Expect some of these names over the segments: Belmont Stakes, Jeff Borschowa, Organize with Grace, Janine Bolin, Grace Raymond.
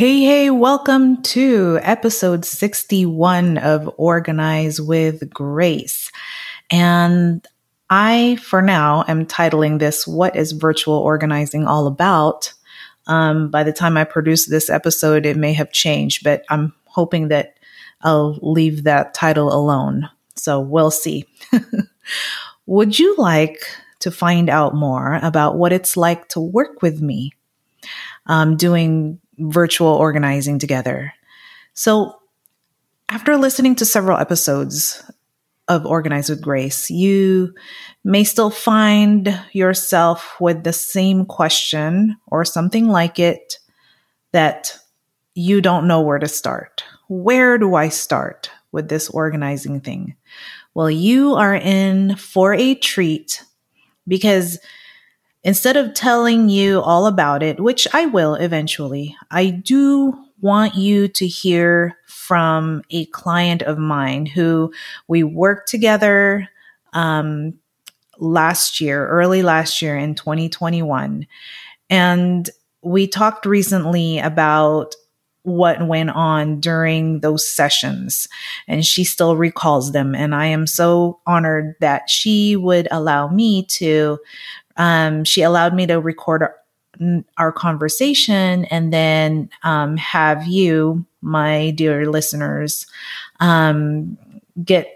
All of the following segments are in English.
Hey, welcome to episode 61 of Organize with Grace. And I, for now, am titling this, What is Virtual Organizing All About? By the time I produce this episode, it may have changed, but I'm hoping that I'll leave that title alone. So we'll see. Would you like to find out more about what it's like to work with me doing virtual organizing together? So after listening to several episodes of Organize with Grace, you may still find yourself with the same question or something like it that you don't know where to start. Where do I start with this organizing thing? Well, you are in for a treat because instead of telling you all about it, which I will eventually, I do want you to hear from a client of mine who we worked together early last year in 2021. And we talked recently about what went on during those sessions, and she still recalls them. And I am so honored that she would allow me to she allowed me to record our conversation and then have you, my dear listeners, take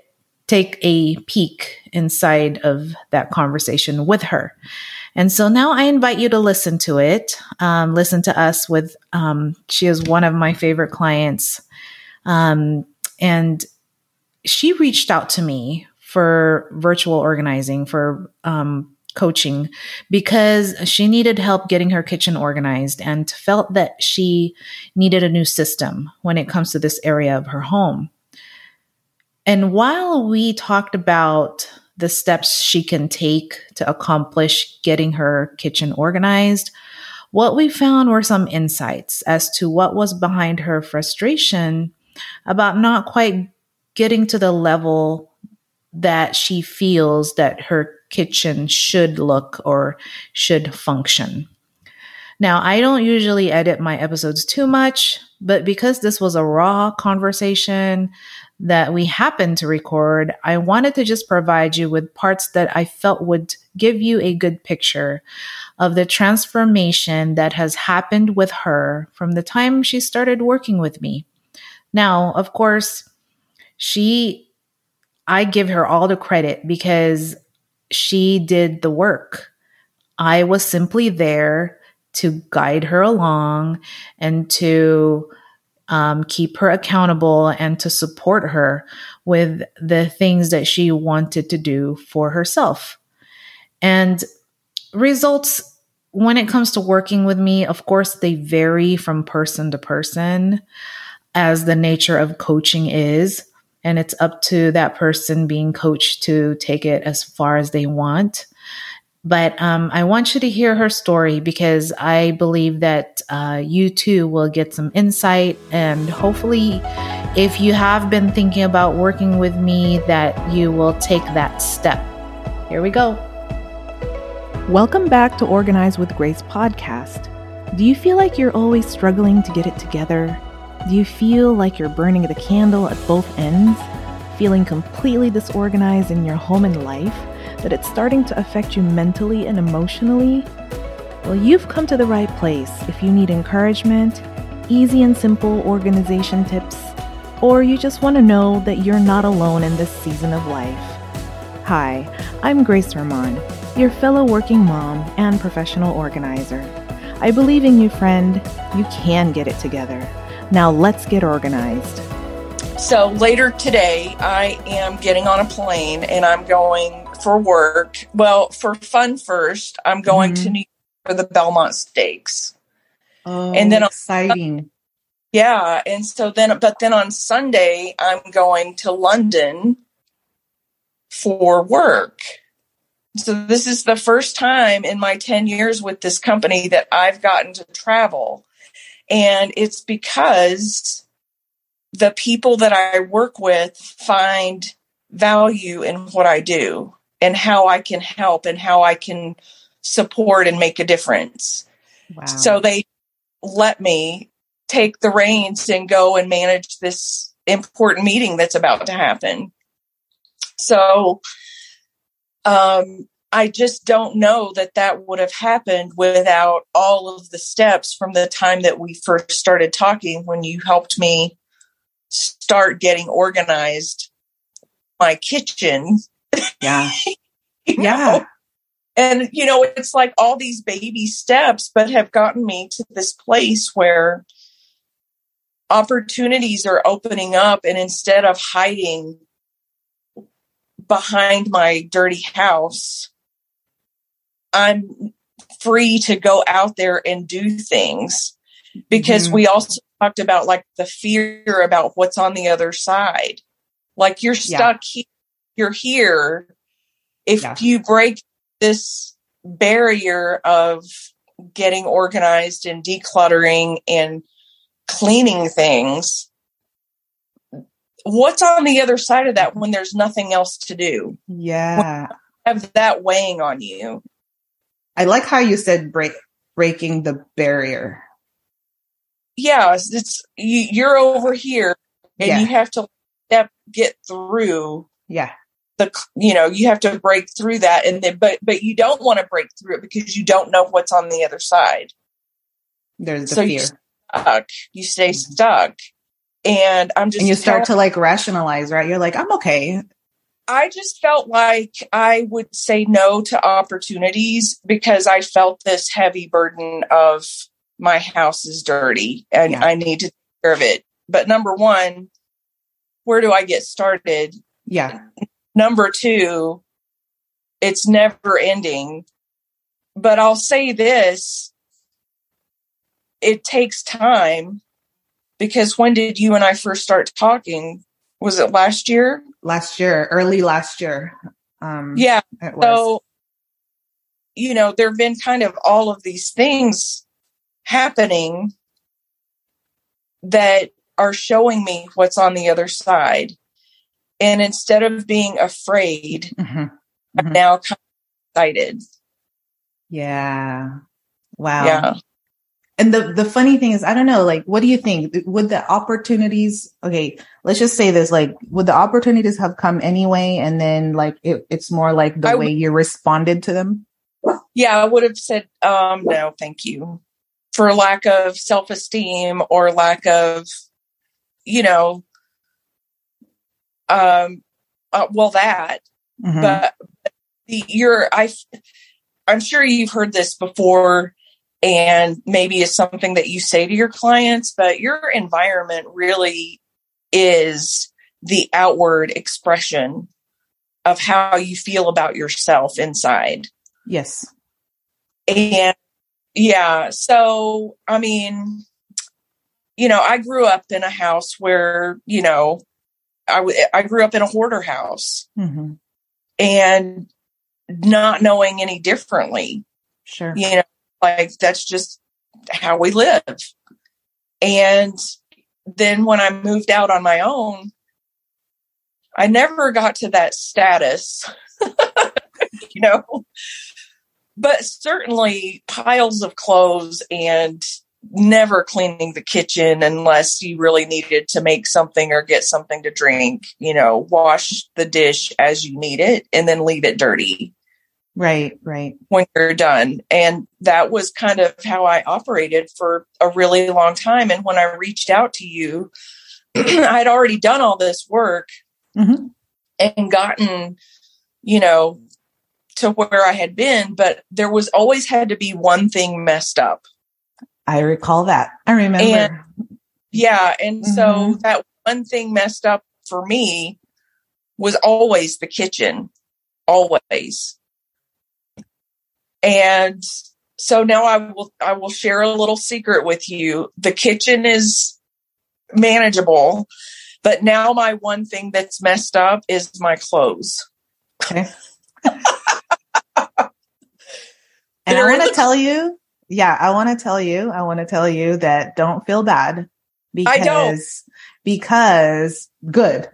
a peek inside of that conversation with her. And so now I invite you to listen to it. Listen to us with, she is one of my favorite clients. And she reached out to me for virtual organizing, for coaching, because she needed help getting her kitchen organized and felt that she needed a new system when it comes to this area of her home. And while we talked about the steps she can take to accomplish getting her kitchen organized, what we found were some insights as to what was behind her frustration about not quite getting to the level that she feels that her kitchen should look or should function. Now, I don't usually edit my episodes too much, but because this was a raw conversation that we happened to record, I wanted to just provide you with parts that I felt would give you a good picture of the transformation that has happened with her from the time she started working with me. Now, of course, I give her all the credit because she did the work. I was simply there to guide her along and to keep her accountable and to support her with the things that she wanted to do for herself. And results, when it comes to working with me, of course, they vary from person to person, as the nature of coaching is. And it's up to that person being coached to take it as far as they want. But I want you to hear her story because I believe that you too will get some insight. And hopefully, if you have been thinking about working with me, that you will take that step. Here we go. Welcome back to Organize with Grace podcast. Do you feel like you're always struggling to get it together? Do you feel like you're burning the candle at both ends, feeling completely disorganized in your home and life, that it's starting to affect you mentally and emotionally? Well, you've come to the right place if you need encouragement, easy and simple organization tips, or you just want to know that you're not alone in this season of life. Hi, I'm Grace Raymond, your fellow working mom and professional organizer. I believe in you, friend. You can get it together. Now let's get organized. So later today, I am getting on a plane and I'm going for work. Well, for fun first, I'm going to New York for the Belmont Stakes. Oh, and then exciting. And so then on Sunday, I'm going to London for work. So this is the first time in my 10 years with this company that I've gotten to travel. And it's because the people that I work with find value in what I do and how I can help and how I can support and make a difference. Wow. So they let me take the reins and go and manage this important meeting that's about to happen. So I just don't know that that would have happened without all of the steps from the time that we first started talking, when you helped me start getting organized my kitchen. Yeah. Yeah. And, you know, it's like all these baby steps, but have gotten me to this place where opportunities are opening up. And instead of hiding behind my dirty house, I'm free to go out there and do things, because we also talked about like the fear about what's on the other side. Like, you're stuck here, you're here. If you break this barrier of getting organized and decluttering and cleaning things, what's on the other side of that when there's nothing else to do? Yeah. Have that weighing on you. I like how you said breaking the barrier. Yeah. It's you're over here and you have to get through. Yeah. You have to break through that. And then, but you don't want to break through it because you don't know what's on the other side. There's the fear. You stay stuck. And you start to like rationalize, right? You're like, I'm okay. I just felt like I would say no to opportunities because I felt this heavy burden of my house is dirty and I need to take care of it. But number one, where do I get started? Yeah. Number two, it's never ending. But I'll say this, it takes time. Because when did you and I first start talking? Was it last year? Early last year. Yeah. It was. So, there have been kind of all of these things happening that are showing me what's on the other side. And instead of being afraid, I'm now kind of excited. Yeah. Wow. Yeah. And the funny thing is, I don't know, like, what do you think? Would the opportunities, okay, let's just say this, like, would the opportunities have come anyway? And then like, it's more like the way you responded to them? Yeah, I would have said, no, thank you, for lack of self-esteem or lack of, But I'm sure you've heard this before. And maybe it's something that you say to your clients, but your environment really is the outward expression of how you feel about yourself inside. Yes. And yeah. So, I mean, I grew up in a house where, I grew up in a hoarder house and not knowing any differently. Sure. Like, that's just how we live. And then when I moved out on my own, I never got to that status, but certainly piles of clothes and never cleaning the kitchen unless you really needed to make something or get something to drink, wash the dish as you need it and then leave it dirty. Right. When you're done. And that was kind of how I operated for a really long time. And when I reached out to you, I'd already done all this work and gotten, to where I had been, but there was always had to be one thing messed up. I recall that. I remember. So that one thing messed up for me was always the kitchen. Always. And so now I will share a little secret with you. The kitchen is manageable, but now my one thing that's messed up is my clothes. Okay. And I want to tell you that don't feel bad because good.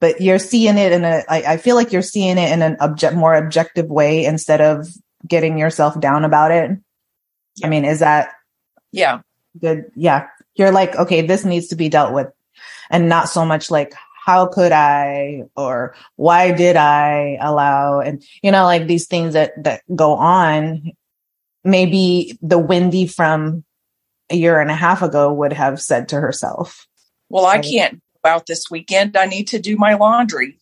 But you're seeing it I feel like you're seeing it in an more objective way instead of getting yourself down about it. Yeah. I mean, is that good? Yeah. you're like, okay, this needs to be dealt with, and not so much like, how could I, or why did I allow, and you know, like these things that go on. Maybe the Wendy from a year and a half ago would have said to herself, well, I can't go out this weekend. I need to do my laundry,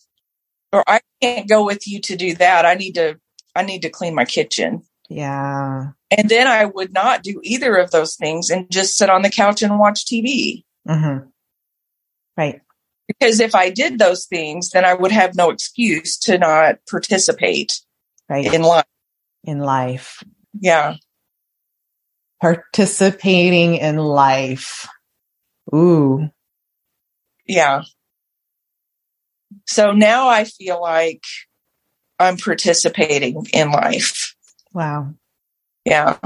or I can't go with you to do that. I need to clean my kitchen. Yeah. And then I would not do either of those things and just sit on the couch and watch TV. Mm-hmm. Right. Because if I did those things, then I would have no excuse to not participate in life. Yeah. Participating in life. Ooh. Yeah. So now I feel like I'm participating in life. Wow. Yeah.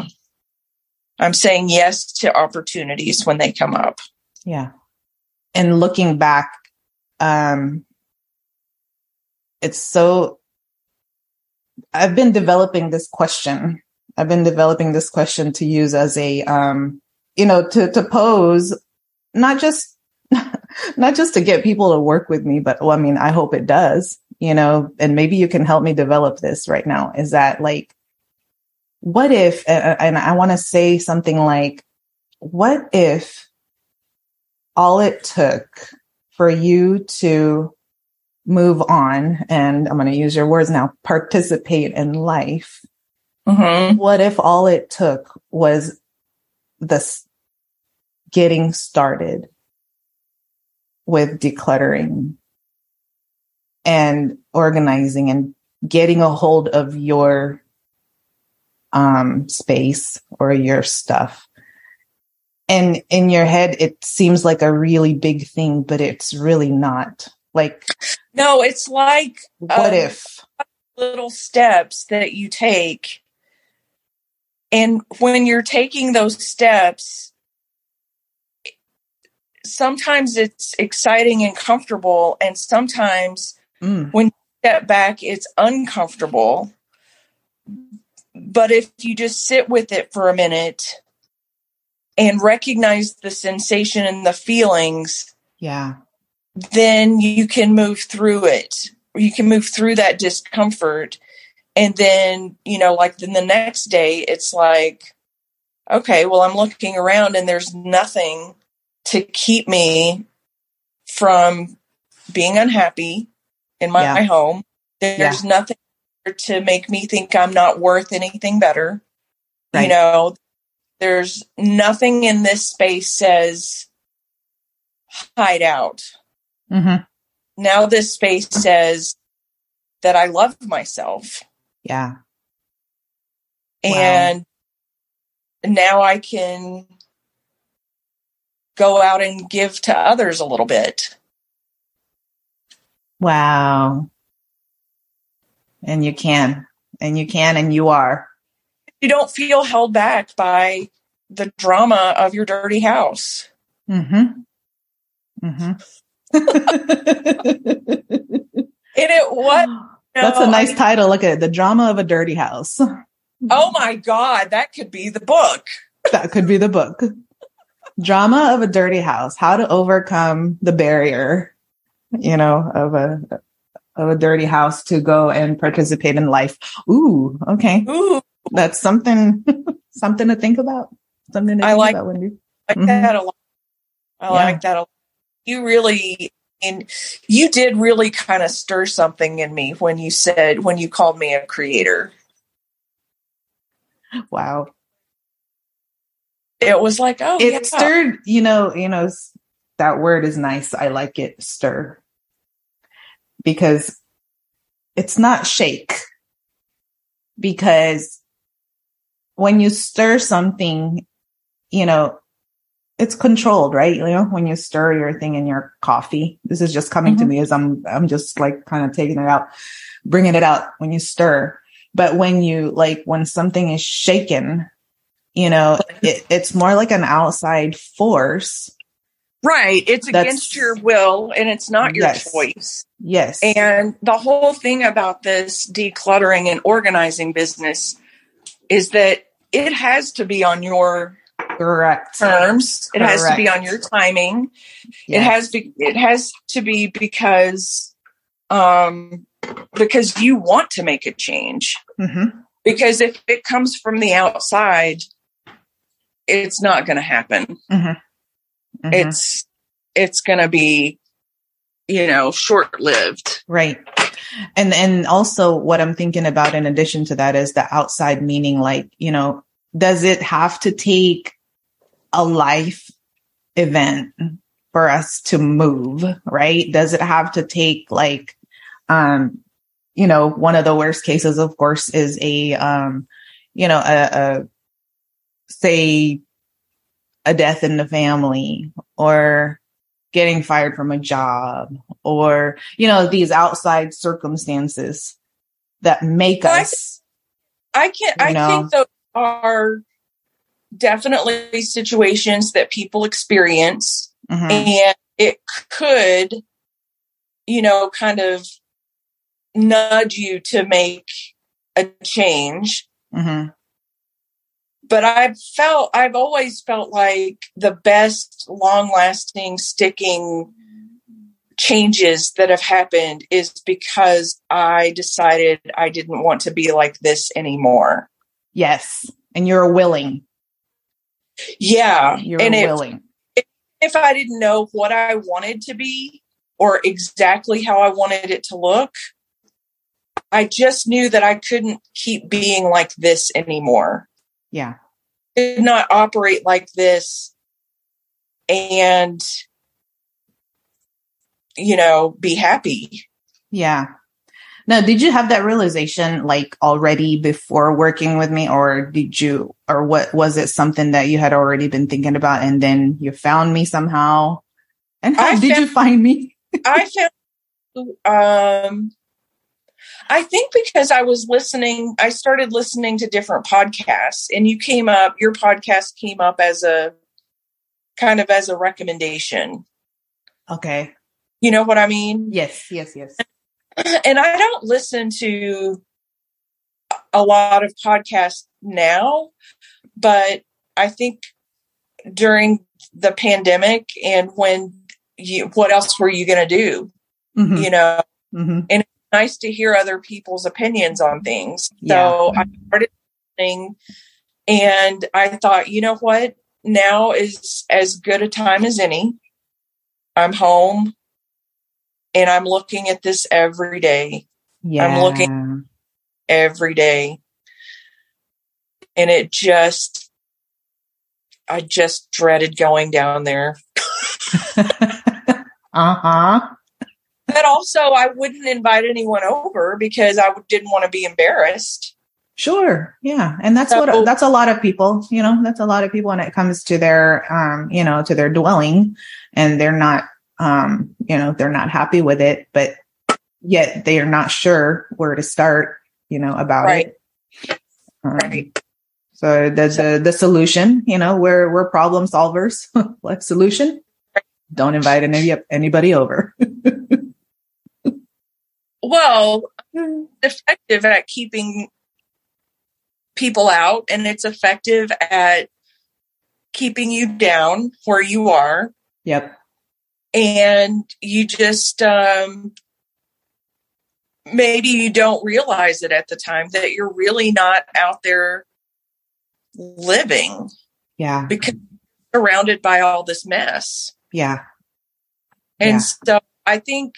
I'm saying yes to opportunities when they come up. Yeah. And looking back, I've been developing this question. I've been developing this question to use as a, to pose, not just to get people to work with me, but I hope it does, and maybe you can help me develop this right now. Is that like, what if, and I want to say something like, what if all it took for you to move on, and I'm going to use your words now, participate in life. Mm-hmm. What if all it took was this getting started with decluttering and organizing and getting a hold of your space or your stuff? And in your head, it seems like a really big thing, but it's really not. Like, no, it's like what if little steps that you take. And when you're taking those steps, sometimes it's exciting and comfortable. And sometimes when you step back, it's uncomfortable. But if you just sit with it for a minute and recognize the sensation and the feelings, yeah, then you can move through it. You can move through that discomfort. And then, then the next day, it's like, okay, well, I'm looking around and there's nothing to keep me from being unhappy in my home. There's nothing to make me think I'm not worth anything better. Right. There's nothing in this space says hide out. Mm-hmm. Now this space says that I love myself. Yeah. And now I can go out and give to others a little bit. Wow. And you can. And you can, and you are. You don't feel held back by the drama of your dirty house. Mm-hmm. Mm-hmm. And it was... That's a nice title. Look at it. The Drama of a Dirty House. Oh my God. That could be the book. That could be the book. Drama of a Dirty House. How to overcome the barrier, of a dirty house to go and participate in life. Ooh. Okay. Ooh. That's something to think about. Something to think about, Wendy. I like that a lot. I like that a lot. You did really kind of stir something in me when you called me a creator. Wow. It was like, stirred, that word is nice. I like it, stir. Because it's not shake. Because when you stir something, it's controlled, right? When you stir your thing in your coffee, this is just coming to me as I'm just like kind of taking it out, bringing it out when you stir. But when something is shaken, it's more like an outside force. Right. It's against your will and it's not your choice. Yes. And the whole thing about this decluttering and organizing business is that it has to be on your Correct. Terms. It has to be on your timing. Yes. It has to be because you want to make a change. Mm-hmm. Because if it comes from the outside, it's not going to happen. Mm-hmm. Mm-hmm. It's going to be, short-lived. Right. And also what I'm thinking about in addition to that is the outside meaning, does it have to take a life event for us to move, right? Does it have to take one of the worst cases, of course, is a death in the family or getting fired from a job or, these outside circumstances that make us. I think those are definitely situations that people experience, mm-hmm. and it could, kind of nudge you to make a change. Mm-hmm. But I've always felt like the best long lasting sticking changes that have happened is because I decided I didn't want to be like this anymore. Yes. And you're willing. Yeah. You're willing. If I didn't know what I wanted to be or exactly how I wanted it to look, I just knew that I couldn't keep being like this anymore. Yeah. Did not operate like this and, be happy. Yeah. Now, did you have that realization already before working with me or what was it something that you had already been thinking about and then you found me somehow? And how did you find me? I found, I think because I started listening to different podcasts and your podcast came up as a recommendation. Okay. You know what I mean? Yes, yes, yes. And I don't listen to a lot of podcasts now, but I think during the pandemic and what else were you going to do? Mm-hmm. Mm-hmm. And nice to hear other people's opinions on things. So yeah. I started listening and I thought, you know what? Now is as good a time as any. I'm home and I'm looking at this every day. Yeah. I'm looking every day. And I just dreaded going down there. Uh-huh. But also, I wouldn't invite anyone over because I didn't want to be embarrassed. Sure. Yeah. And that's a lot of people, that's a lot of people when it comes to their, to their dwelling and they're not, they're not happy with it, but yet they are not sure where to start, about it. Right. So the solution, we're problem solvers. What solution? Don't invite anybody over. Well, it's effective at keeping people out and it's effective at keeping you down where you are. Yep. And you just, maybe you don't realize it at the time that you're really not out there living. Yeah. Because you're surrounded by all this mess. Yeah. And so I think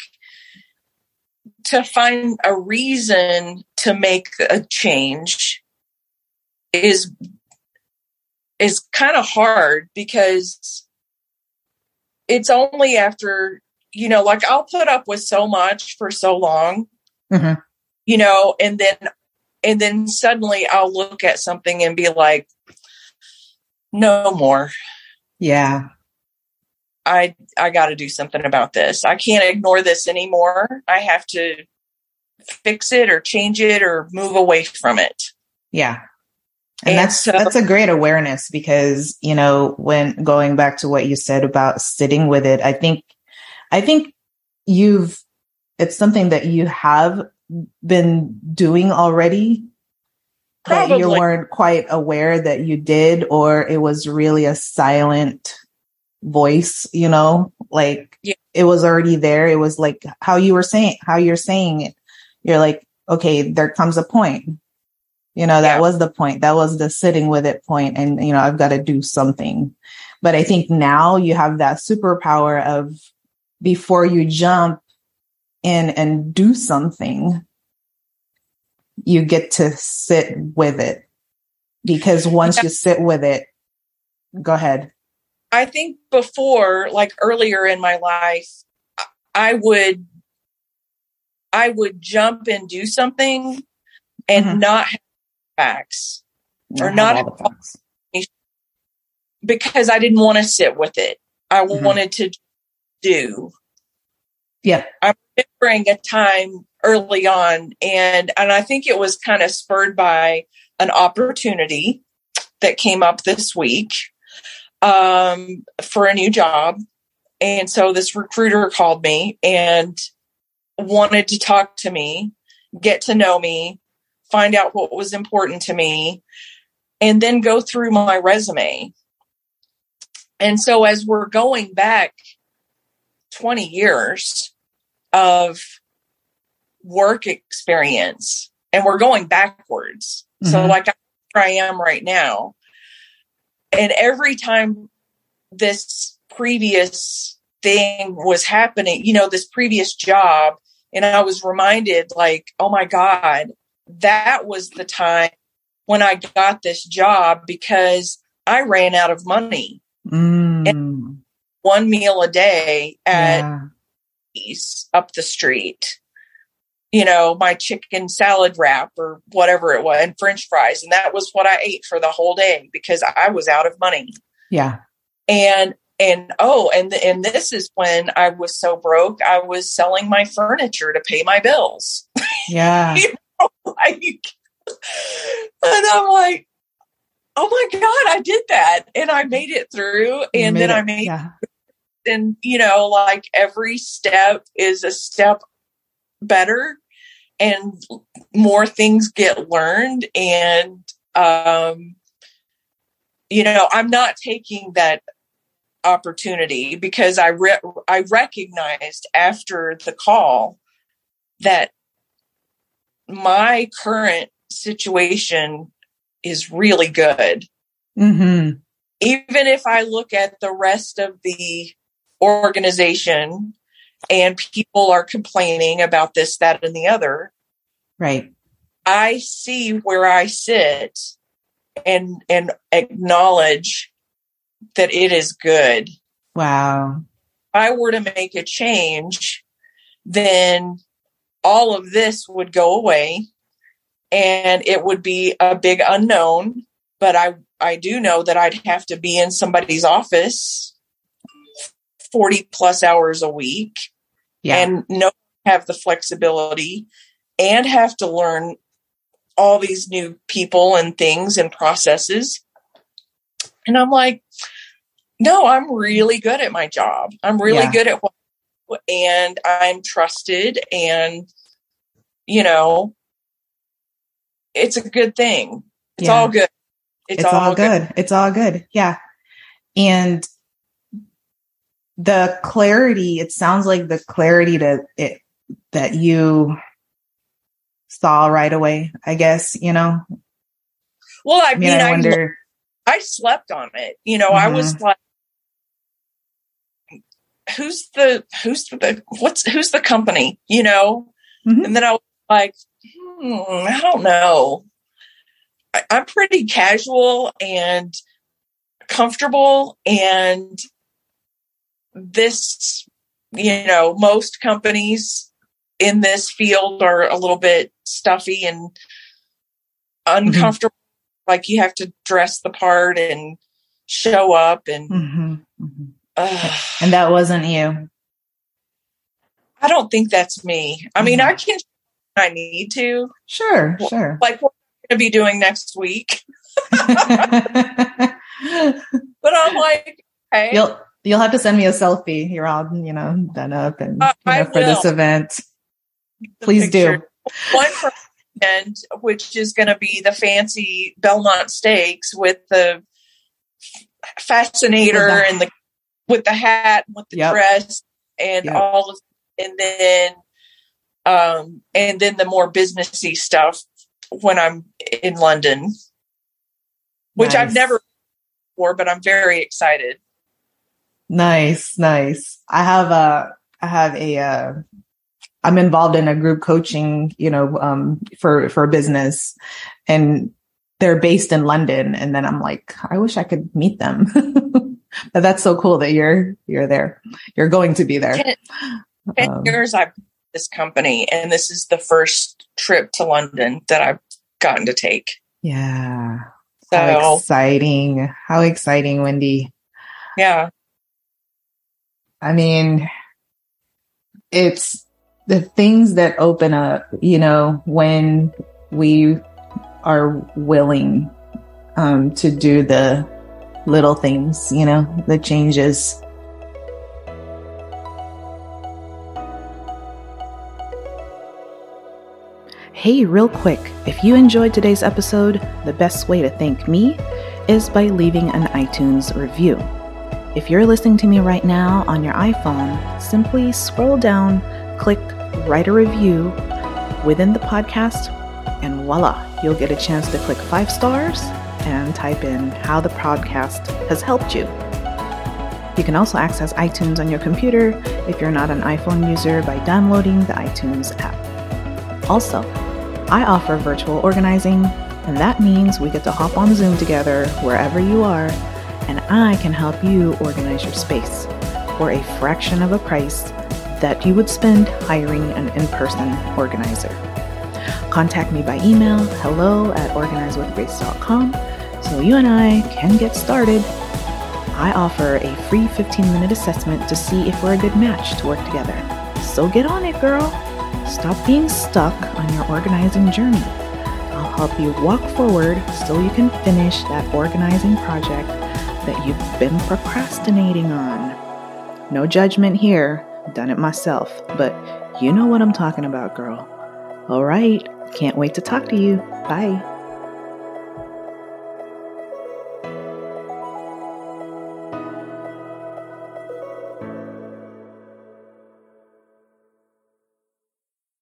to find a reason to make a change is kind of hard because it's only after, I'll put up with so much for so long, mm-hmm. and then suddenly I'll look at something and be like, no more. Yeah. I got to do something about this. I can't ignore this anymore. I have to fix it or change it or move away from it. Yeah. And that's a great awareness because, when going back to what you said about sitting with it, I think it's something that you have been doing already. that you weren't quite aware that you did, or it was really a silent voice, you know, like it was already there. It was like how you're saying it. You're like, okay, there comes a point, you know, that was the point. That was the sitting with it point. And, you know, I've got to do something. But I think now you have that superpower of before you jump in and do something, you get to sit with it, because once you sit with it, go ahead. I think before, like earlier in my life, I would jump and do something and not have facts or not have facts, because I didn't want to sit with it. I wanted to do. Yeah. I'm remembering a time early on, and I think it was kind of spurred by an opportunity that came up this week for a new job. And so this recruiter called me and wanted to talk to me, get to know me, find out what was important to me, and then go through my resume. And so as we're going back 20 years of work experience, and we're going backwards. So like I am right now. And every time this previous thing was happening, you know, this previous job, and I was reminded like, oh my God, that was the time when I got this job because I ran out of money. And one meal a day at up the street, you know, my chicken salad wrap or whatever it was, and French fries. And that was what I ate for the whole day because I was out of money. Yeah. And this is when I was so broke, I was selling my furniture to pay my bills. Yeah. You know, like, and I'm like, oh my God, I did that. And I made it through. And then I made, and you know, like every step is a step better and more things get learned. And, you know, I'm not taking that opportunity because I recognized after the call that my current situation is really good. Mm-hmm. Even if I look at the rest of the organization and people are complaining about this, that, and the other, right? I see where I sit and acknowledge that it is good. Wow. If I were to make a change, then all of this would go away. And it would be a big unknown, but I do know that I'd have to be in somebody's office 40 plus hours a week and have the flexibility and have to learn all these new people and things and processes. And I'm like, no, I'm really good at my job. I'm really good at what I do, and I'm trusted, and, you know, it's a good thing. It's all good. It's all good. It's all good. Yeah. And the clarity, it sounds like the clarity that you saw right away, I guess, you know? Well, I mean, I wonder. I slept on it. You know, I was like, who's the company, you know? Mm-hmm. And then I was like, I don't know. I'm pretty casual and comfortable, and this, you know, most companies in this field are a little bit stuffy and uncomfortable. Mm-hmm. Like you have to dress the part and show up, and and that wasn't you. I don't think that's me. I mean, I can't. I need to. Sure. Like what I'm going to be doing next week. But I'm like, okay. You'll have to send me a selfie. You're all, you know, done up and for this event. Please do. One for weekend, which is going to be the fancy Belmont Stakes with the fascinator and the with the hat, and with the dress, and all of, and then the more businessy stuff when I'm in London, which I've never been before, but I'm very excited. Nice, nice. I have a I'm involved in a group coaching, for a business, and they're based in London. And then I'm like, I wish I could meet them, but that's so cool that you're there. You're going to be there. 10 years I've been at this company, and this is the first trip to London that I've gotten to take. Yeah. So exciting. How exciting, Wendy. Yeah. I mean, it's the things that open up, when we are willing to do the little things, the changes. Hey, real quick, if you enjoyed today's episode, the best way to thank me is by leaving an iTunes review. If you're listening to me right now on your iPhone, simply scroll down, click write a review within the podcast, and voila, you'll get a chance to click 5 stars and type in how the podcast has helped you. You can also access iTunes on your computer if you're not an iPhone user by downloading the iTunes app. Also, I offer virtual organizing, and that means we get to hop on Zoom together wherever you are, and I can help you organize your space for a fraction of a price that you would spend hiring an in-person organizer. Contact me by email, hello@organizewithgrace.com, so you and I can get started. I offer a free 15-minute assessment to see if we're a good match to work together. So get on it, girl. Stop being stuck on your organizing journey. I'll help you walk forward so you can finish that organizing project that you've been procrastinating on. No judgment here. Done it myself, but you know what I'm talking about, girl. All right. Can't wait to talk to you. Bye.